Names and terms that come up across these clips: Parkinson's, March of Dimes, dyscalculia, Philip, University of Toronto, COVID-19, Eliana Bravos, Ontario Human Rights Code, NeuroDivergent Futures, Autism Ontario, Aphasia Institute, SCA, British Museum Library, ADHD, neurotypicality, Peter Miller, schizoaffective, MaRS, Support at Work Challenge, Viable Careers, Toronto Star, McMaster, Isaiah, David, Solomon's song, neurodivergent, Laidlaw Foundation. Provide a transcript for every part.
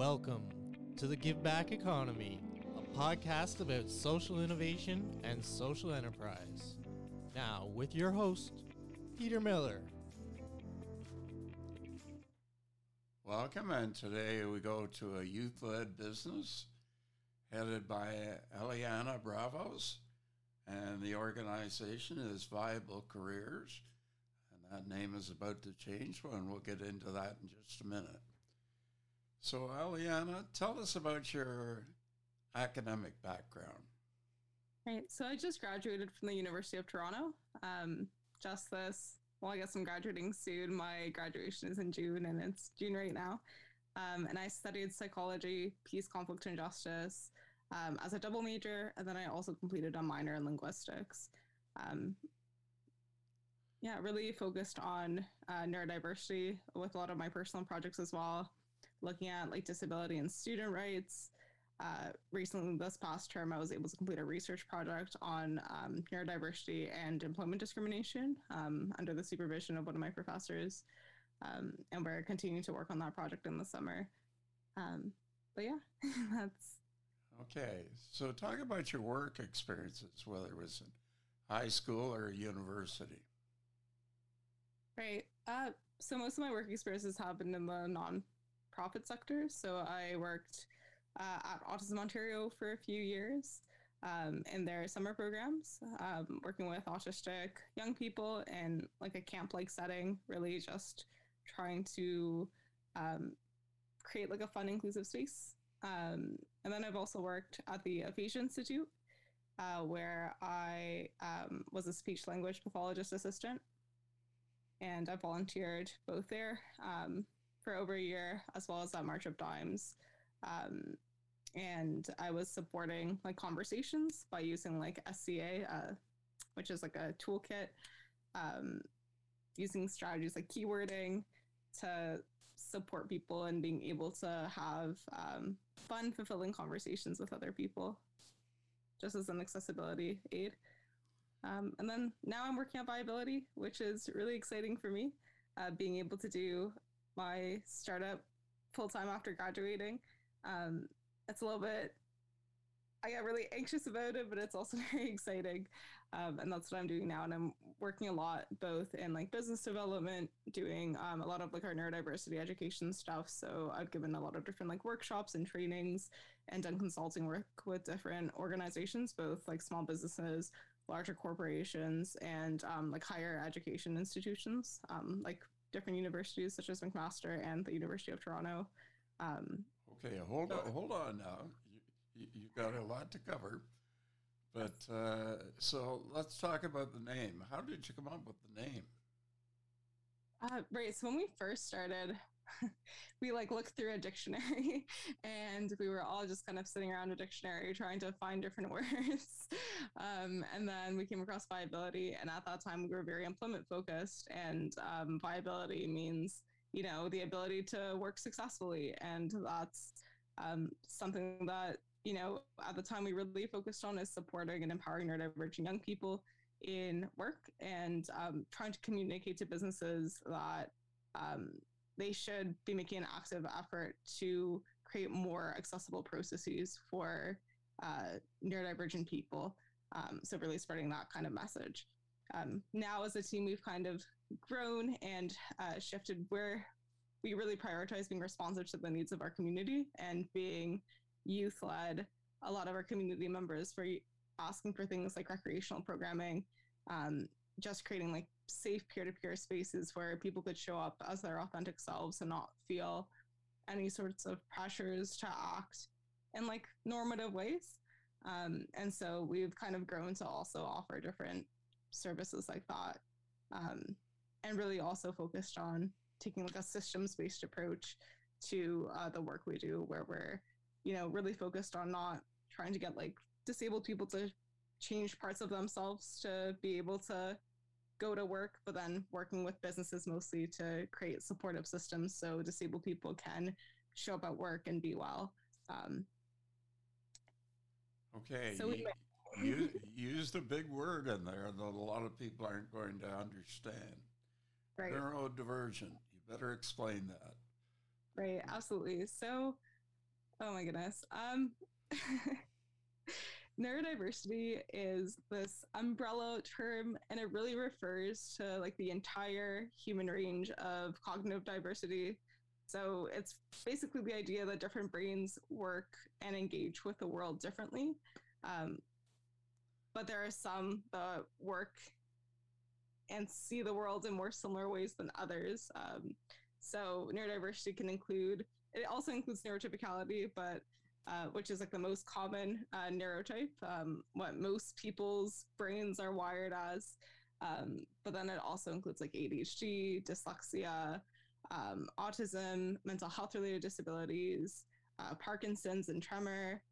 Welcome to the Give Back Economy, a podcast about social innovation and social enterprise. Now, with your host, Peter Miller. Welcome, and today we go to a youth-led business headed by Eliana Bravos, and the organization is Viable Careers, and that name is about to change, and we'll get into that in just a minute. So, Eliana, tell us about your academic background. Right. So I just graduated from the University of Toronto. I guess I'm graduating soon. My graduation is in June, and it's June right now. And I studied psychology, peace, conflict, and justice as a double major. And then I also completed a minor in linguistics. Really focused on neurodiversity with a lot of my personal projects as well, looking at like disability and student rights. Recently, this past term, I was able to complete a research project on neurodiversity and employment discrimination under the supervision of one of my professors. And we're continuing to work on that project in the summer. That's... Okay, so talk about your work experiences, whether it was in high school or university. Right. So most of my work experiences happened in the non-profit sector. So I worked at Autism Ontario for a few years in their summer programs, working with autistic young people in like a camp-like setting, really just trying to create like a fun, inclusive space. And then I've also worked at the Aphasia Institute, where I was a speech-language pathologist assistant, and I volunteered both there for over a year, as well as at March of Dimes. And I was supporting like conversations by using like SCA, which is like a toolkit, using strategies like keywording to support people and being able to have fun, fulfilling conversations with other people, just as an accessibility aid. And then now I'm working on viability, which is really exciting for me, being able to do my startup full-time after graduating. It's a little bit, I got really anxious about it, but it's also very exciting. And that's what I'm doing now. And I'm working a lot, both in like business development, doing a lot of like our neurodiversity education stuff. So I've given a lot of different like workshops and trainings and done consulting work with different organizations, both like small businesses, larger corporations, and like higher education institutions, like different universities such as McMaster and the University of Toronto. Okay, hold on now. You've got a lot to cover, but so let's talk about the name. How did you come up with the name? Right, so when we first started, we like looked through a dictionary, and we were all just kind of sitting around a dictionary trying to find different words. And then we came across viability, and at that time we were very employment focused, and viability means, you know, the ability to work successfully. And that's something that, you know, at the time we really focused on, is supporting and empowering neurodivergent young people in work, and trying to communicate to businesses that they should be making an active effort to create more accessible processes for neurodivergent people. So really spreading that kind of message. Now as a team, we've kind of grown and shifted where we really prioritize being responsive to the needs of our community and being youth-led. A lot of our community members were asking for things like recreational programming, just creating like safe peer-to-peer spaces where people could show up as their authentic selves and not feel any sorts of pressures to act in like normative ways. And so we've kind of grown to also offer different services like that. And really also focused on taking like a systems-based approach to the work we do, where we're, you know, really focused on not trying to get like disabled people to change parts of themselves to be able to go to work, but then working with businesses mostly to create supportive systems so disabled people can show up at work and be well. Okay. So you used a big word in there that a lot of people aren't going to understand. Right. Neurodivergent. You better explain that. Right, absolutely. So Oh my goodness. Neurodiversity is this umbrella term, and it really refers to like the entire human range of cognitive diversity. So it's basically the idea that different brains work and engage with the world differently. But there are some that work and see the world in more similar ways than others. So neurodiversity can include, it also includes neurotypicality, but which is like the most common neurotype, what most people's brains are wired as. But then it also includes like ADHD, dyslexia, autism, mental health related disabilities, Parkinson's and tremor,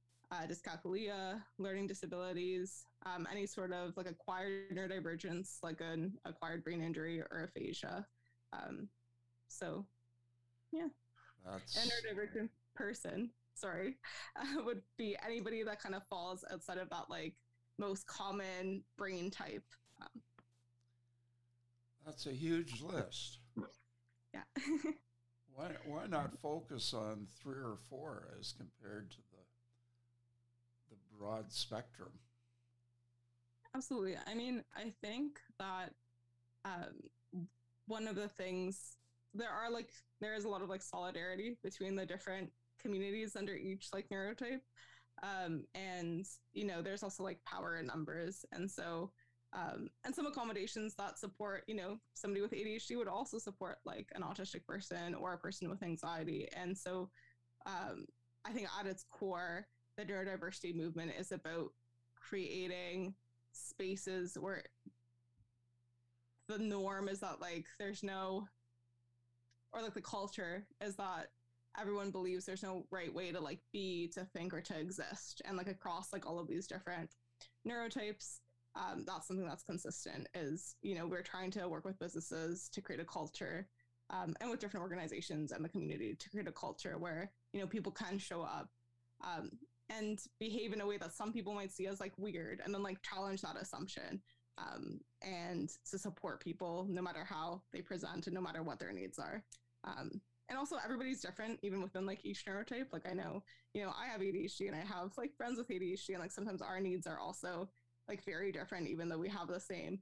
dyscalculia, learning disabilities, any sort of like acquired neurodivergence, like an acquired brain injury or aphasia. So yeah, that's... a neurodivergent person, would be anybody that kind of falls outside of that like most common brain type. That's a huge list. Yeah. Why not focus on three or four as compared to the broad spectrum? Absolutely. I mean, I think that one of the things, there is a lot of like solidarity between the different communities under each like neurotype, and you know there's also like power in numbers, and so and some accommodations that support, you know, somebody with ADHD would also support like an autistic person or a person with anxiety. And so I think at its core the neurodiversity movement is about creating spaces where the norm is that like there's no, or like the culture is that everyone believes there's no right way to like be, to think, or to exist. And like across like all of these different neurotypes, that's something that's consistent is, you know, we're trying to work with businesses to create a culture and with different organizations and the community to create a culture where, you know, people can show up and behave in a way that some people might see as like weird, and then like challenge that assumption and to support people no matter how they present and no matter what their needs are. And also everybody's different, even within like each neurotype. Like I know, you know, I have ADHD and I have like friends with ADHD, and like sometimes our needs are also like very different, even though we have the same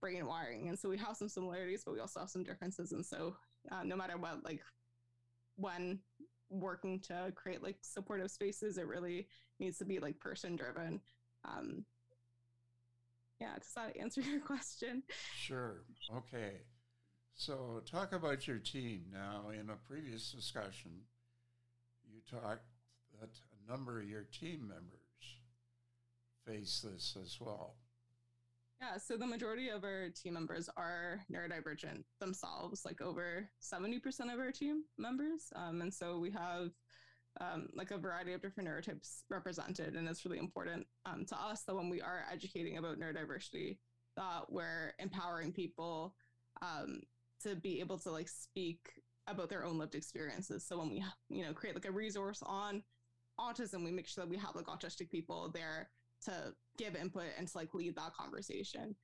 brain wiring. And so we have some similarities, but we also have some differences. And so no matter what, like when working to create like supportive spaces, it really needs to be like person driven. Yeah, does that answer your question? Sure, okay. So talk about your team now. In a previous discussion, you talked that a number of your team members face this as well. Yeah, so the majority of our team members are neurodivergent themselves, like over 70% of our team members. And so we have like a variety of different neurotypes represented, and it's really important to us that when we are educating about neurodiversity, that we're empowering people to be able to like speak about their own lived experiences. So when we, you know, create like a resource on autism, we make sure that we have like autistic people there to give input and to like lead that conversation.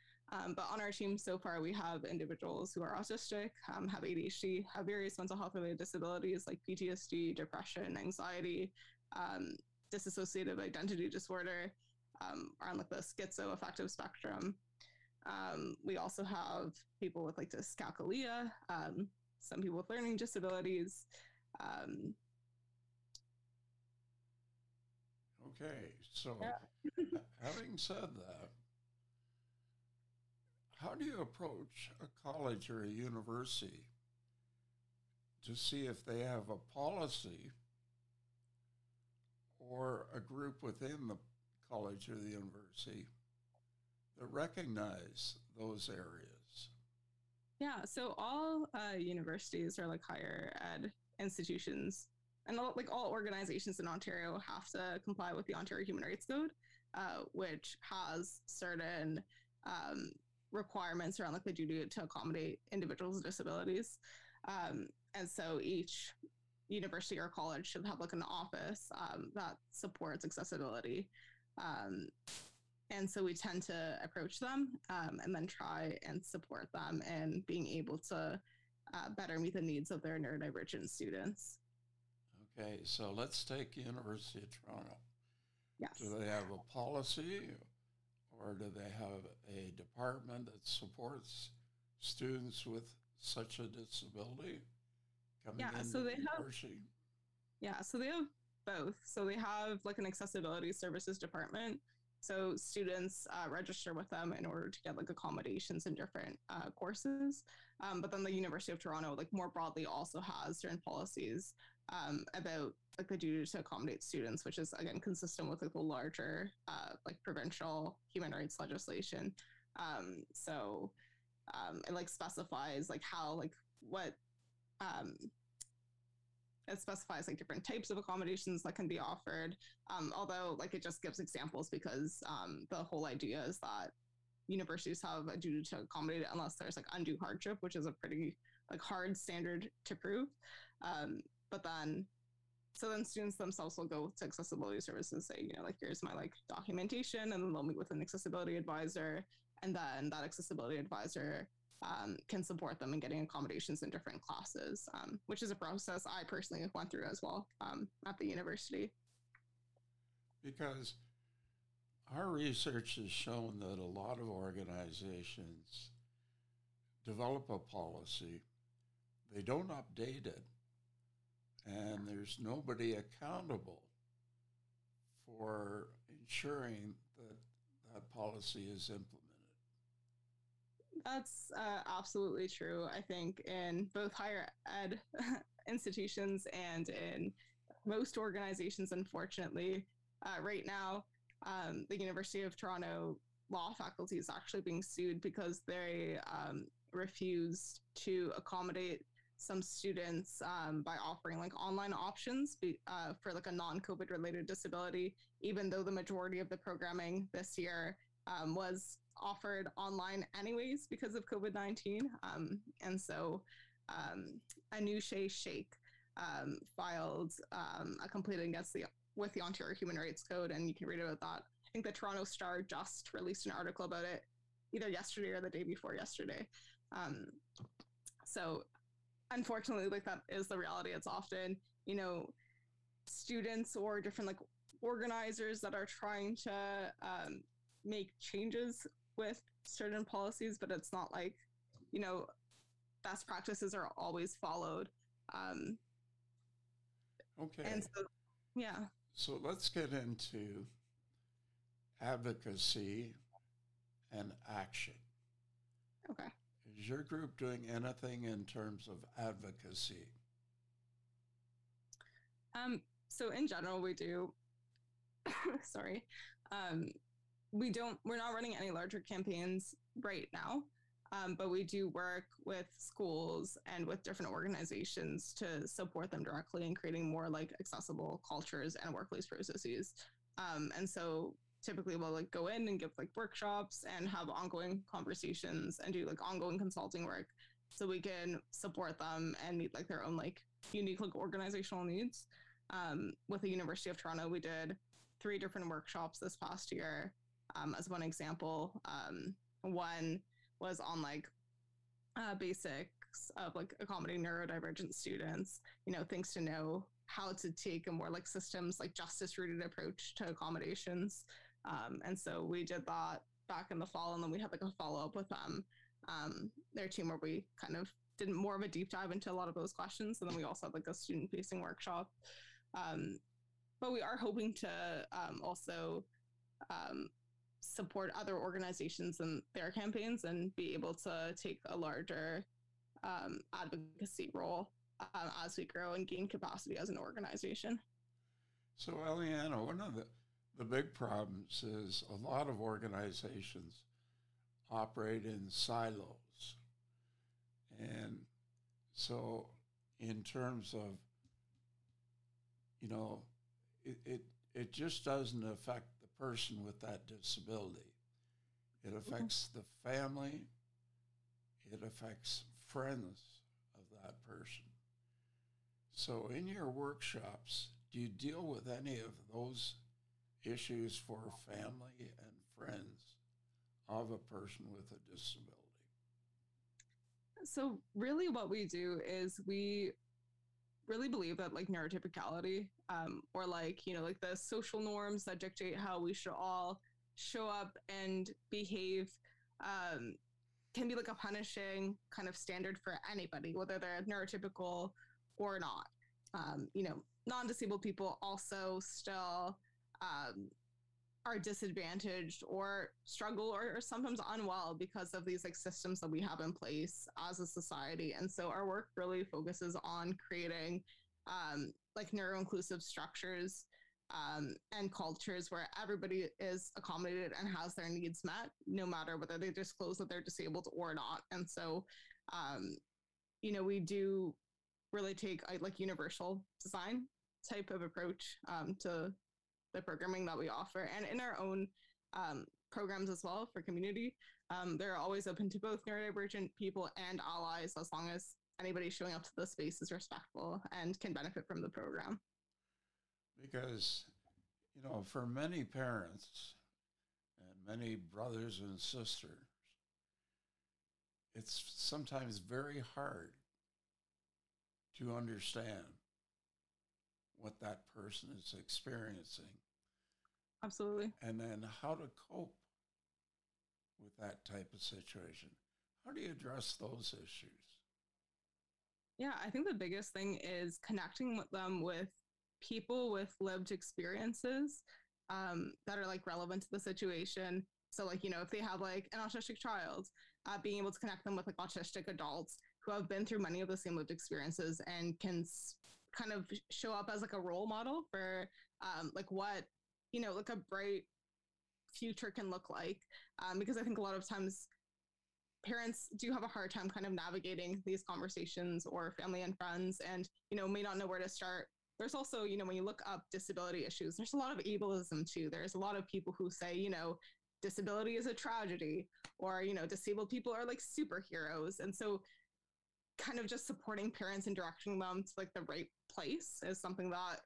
But on our team so far, we have individuals who are autistic, have ADHD, have various mental health related disabilities like PTSD, depression, anxiety, dissociative identity disorder, are on like the schizoaffective spectrum. We also have people with like dyscalculia, some people with learning disabilities. Okay, so yeah. Having said that, how do you approach a college or a university to see if they have a policy or a group within the college or the university that recognize those areas? Yeah, so all universities or like higher ed institutions and all organizations in Ontario have to comply with the Ontario Human Rights Code, which has certain requirements around like the duty to accommodate individuals with disabilities. And so each university or college should have like an office that supports accessibility. And so we tend to approach them and then try and support them in being able to better meet the needs of their neurodivergent students. Okay, so let's take University of Toronto. Yes. Do they have a policy or do they have a department that supports students with such a disability coming so they have both. So they have like an accessibility services department. So students register with them in order to get like accommodations in different courses. But then the University of Toronto, like more broadly, also has certain policies about like the duty to accommodate students, which is again consistent with like the larger like provincial human rights legislation. So it like specifies like how like what. It specifies like different types of accommodations that can be offered. Although like it just gives examples because the whole idea is that universities have a duty to accommodate it unless there's like undue hardship, which is a pretty like hard standard to prove. But then students themselves will go to accessibility services and say, you know, like, here's my like documentation, and then they'll meet with an accessibility advisor. And then that accessibility advisor can support them in getting accommodations in different classes, which is a process I personally went through as well at the university. Because our research has shown that a lot of organizations develop a policy, they don't update it, and there's nobody accountable for ensuring that that policy is implemented. That's absolutely true. I think in both higher ed institutions and in most organizations, unfortunately, right now, the University of Toronto law faculty is actually being sued because they refused to accommodate some students by offering like online options for like a non-COVID related disability, even though the majority of the programming this year was offered online anyways because of COVID-19. And so Anousheh Sheikh filed a complaint against with the Ontario Human Rights Code, and you can read about that. I think the Toronto Star just released an article about it either yesterday or the day before yesterday. So unfortunately, like, that is the reality. It's often, you know, students or different like organizers that are trying to make changes with certain policies, but it's not like, you know, best practices are always followed. Okay. And so, yeah. So let's get into advocacy and action. Okay. Is your group doing anything in terms of advocacy? So in general, we do, sorry. We're not running any larger campaigns right now, but we do work with schools and with different organizations to support them directly in creating more like accessible cultures and workplace processes. And so typically we'll like go in and give like workshops and have ongoing conversations and do like ongoing consulting work so we can support them and meet like their own like unique like organizational needs. With the University of Toronto, we did 3 different workshops this past year. As one example, one was on like basics of like accommodating neurodivergent students, you know, things to know, how to take a more like systems, like justice rooted approach to accommodations. And so we did that back in the fall, and then we had like a follow up with them, their team, where we kind of did more of a deep dive into a lot of those questions. And then we also had like a student facing workshop. But we are hoping to also support other organizations and their campaigns and be able to take a larger advocacy role as we grow and gain capacity as an organization. So, Eliana, one of the big problems is a lot of organizations operate in silos. And so in terms of, you know, it just doesn't affect the person with that disability. It affects the family. It affects friends of that person. So in your workshops, do you deal with any of those issues for family and friends of a person with a disability? So really what we do is we really believe that like neurotypicality or like, you know, like the social norms that dictate how we should all show up and behave can be like a punishing kind of standard for anybody, whether they're neurotypical or not. You know, non-disabled people also still are disadvantaged or struggle or sometimes unwell because of these like systems that we have in place as a society. And so our work really focuses on creating like neuro-inclusive structures and cultures where everybody is accommodated and has their needs met, no matter whether they disclose that they're disabled or not. And so, you know, we do really take a like universal design type of approach to the programming that we offer, and in our own programs as well for community. They're always open to both neurodivergent people and allies, as long as anybody showing up to the space is respectful and can benefit from the program. Because, you know, for many parents and many brothers and sisters, it's sometimes very hard to understand what that person is experiencing. Absolutely. And then how to cope with that type of situation. How do you address those issues? Yeah, I think the biggest thing is connecting with them with people with lived experiences that are like relevant to the situation. So like, you know, if they have like an autistic child, being able to connect them with like autistic adults who have been through many of the same lived experiences and can kind of show up as like a role model for like what, you know, like a bright future can look like. Because I think a lot of times parents do have a hard time kind of navigating these conversations, or family and friends, and, you know, may not know where to start. There's also, you know, when you look up disability issues, there's a lot of ableism too. There's a lot of people who say, you know, disability is a tragedy, or, you know, disabled people are like superheroes. And so kind of just supporting parents and directing them to like the right place is something that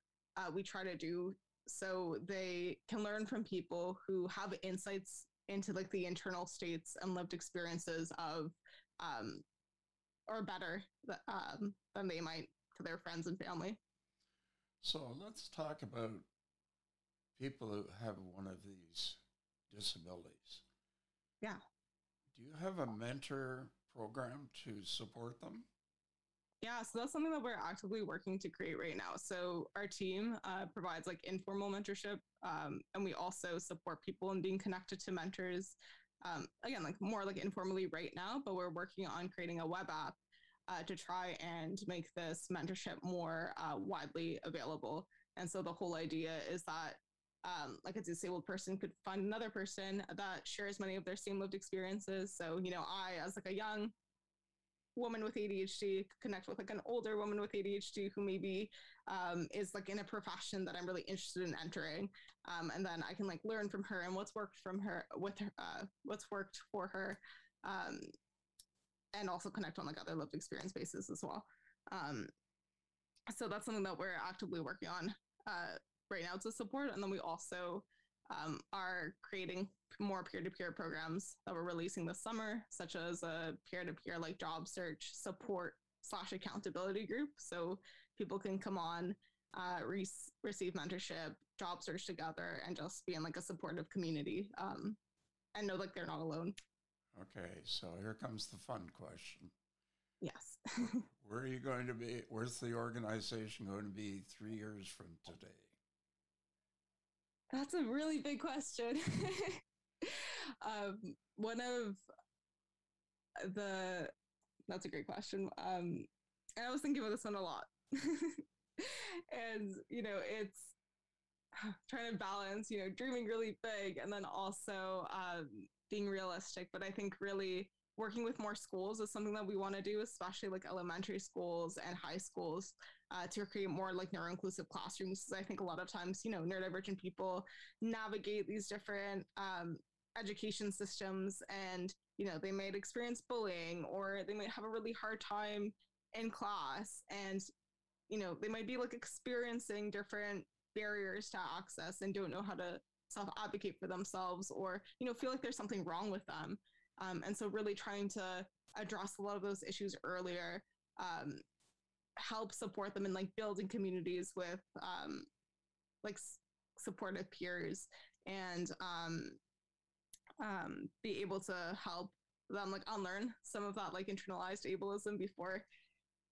we try to do, so they can learn from people who have insights into like the internal states and lived experiences of or better than they might to their friends and family. So let's talk about people who have one of these disabilities. Yeah. Do you have a mentor program to support them? Yeah, so that's something that we're actively working to create right now. So our team provides like informal mentorship, and we also support people in being connected to mentors. Again, like more like informally right now, but we're working on creating a web app to try and make this mentorship more widely available. And so the whole idea is that like a disabled person could find another person that shares many of their same lived experiences. So, you know, I, as like a young woman with ADHD, could connect with like an older woman with ADHD who maybe is like in a profession that I'm really interested in entering. And then I can like learn from her and what's worked for her. And also connect on like other lived experience bases as well. So that's something that we're actively working on right now to support. And then we also are creating more peer-to-peer programs that we're releasing this summer, such as a peer-to-peer like job search support / accountability group. So people can come on, receive mentorship, job search together, and just be in like a supportive community and know like they're not alone. Okay, so here comes the fun question. Yes. Where are you going to be? Where's the organization going to be 3 years from today? That's a really big question. That's a great question. And I was thinking about this one a lot. And, you know, it's trying to balance, you know, dreaming really big and then also, being realistic. But I think really working with more schools is something that we want to do, especially like elementary schools and high schools, to create more like neuro-inclusive classrooms. So I think a lot of times, you know, neurodivergent people navigate these different education systems, and, you know, they might experience bullying, or they might have a really hard time in class, and, you know, they might be like experiencing different barriers to access and don't know how to self-advocate for themselves, or, you know, feel like there's something wrong with them. And so really trying to address a lot of those issues earlier help support them in like building communities with like supportive peers and be able to help them like unlearn some of that like internalized ableism before,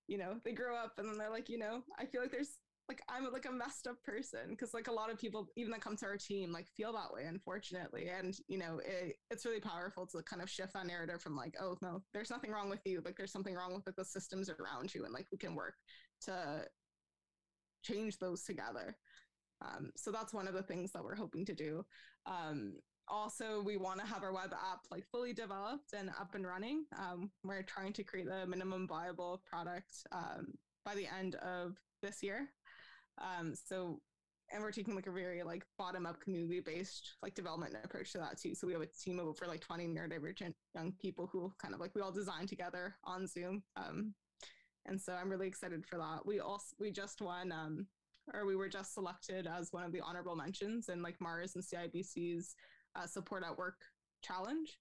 you know, they grow up and then they're like, you know, I feel like there's like, I'm like a messed up person, because like a lot of people even that come to our team like feel that way, unfortunately. And, you know, it's really powerful to kind of shift that narrative from like, oh no, there's nothing wrong with you, like there's something wrong with like, the systems around you, and like we can work to change those together. So that's one of the things that we're hoping to do. Also, we want to have our web app like fully developed and up and running. We're trying to create the minimum viable product by the end of this year. And we're taking like a very like bottom up community based like development approach to that too. So we have a team of over like 20 neurodivergent young people who kind of like we all design together on Zoom. And so I'm really excited for that. We were just selected as one of the honorable mentions in like MaRS and CIBC's Support at Work Challenge.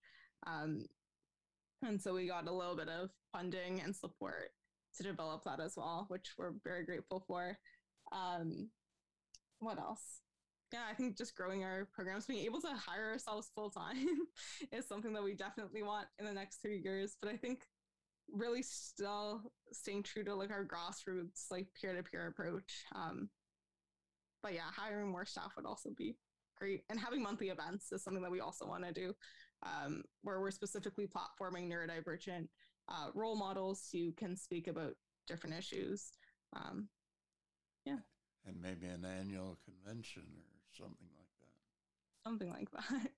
And so we got a little bit of funding and support to develop that as well, which we're very grateful for. What else? Yeah, I think just growing our programs, being able to hire ourselves full time is something that we definitely want in the next 3 years. But I think really still staying true to like our grassroots, like peer-to-peer approach. But yeah, hiring more staff would also be great. And having monthly events is something that we also want to do, where we're specifically platforming neurodivergent role models who can speak about different issues. Yeah. And maybe an annual convention or something like that. Something like that.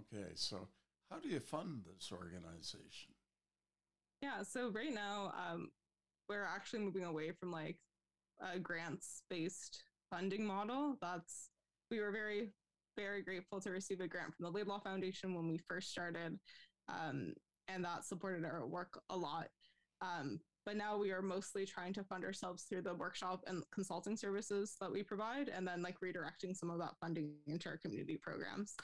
Okay, so how do you fund this organization? Yeah, so right now we're actually moving away from like a grants-based funding model. We were very, very grateful to receive a grant from the Laidlaw Foundation when we first started, and that supported our work a lot. But now we are mostly trying to fund ourselves through the workshop and consulting services that we provide, and then like redirecting some of that funding into our community programs.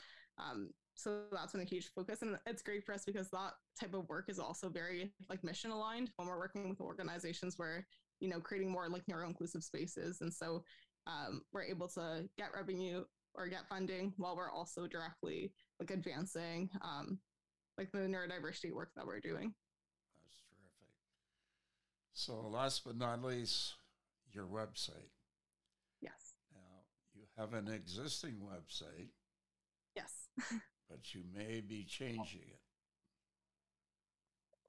So that's been a huge focus, and it's great for us because that type of work is also very like mission aligned when we're working with organizations where, you know, creating more like neuro-inclusive spaces. And so we're able to get revenue or get funding while we're also directly like advancing like the neurodiversity work that we're doing. That's terrific. So last but not least, your website. Yes. Now you have an existing website. Yes. But you may be changing it.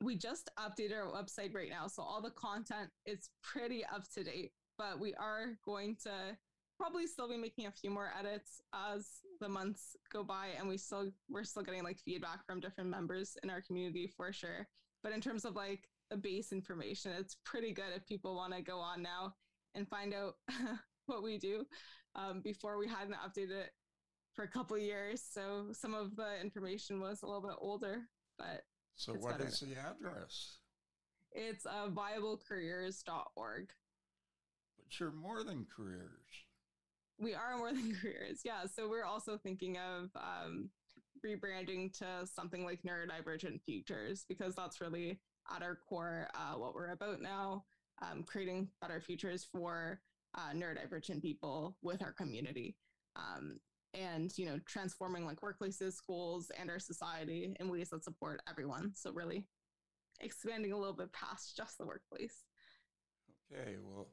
We just updated our website right now, so all the content is pretty up to date, but we are going to probably still be making a few more edits as the months go by, and we're still getting like feedback from different members in our community for sure. But in terms of like the base information, it's pretty good if people want to go on now and find out what we do. Before we hadn't updated it for a couple of years, so some of the information was a little bit older, but so what is the address? It's viablecareers.org. But you're more than careers. We are more than careers, yeah. So we're also thinking of rebranding to something like NeuroDivergent Futures, because that's really at our core what we're about now, creating better futures for neurodivergent people with our community. And, you know, transforming like workplaces, schools, and our society in ways that support everyone. So really expanding a little bit past just the workplace. Okay, well,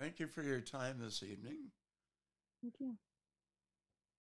thank you for your time this evening. Thank you.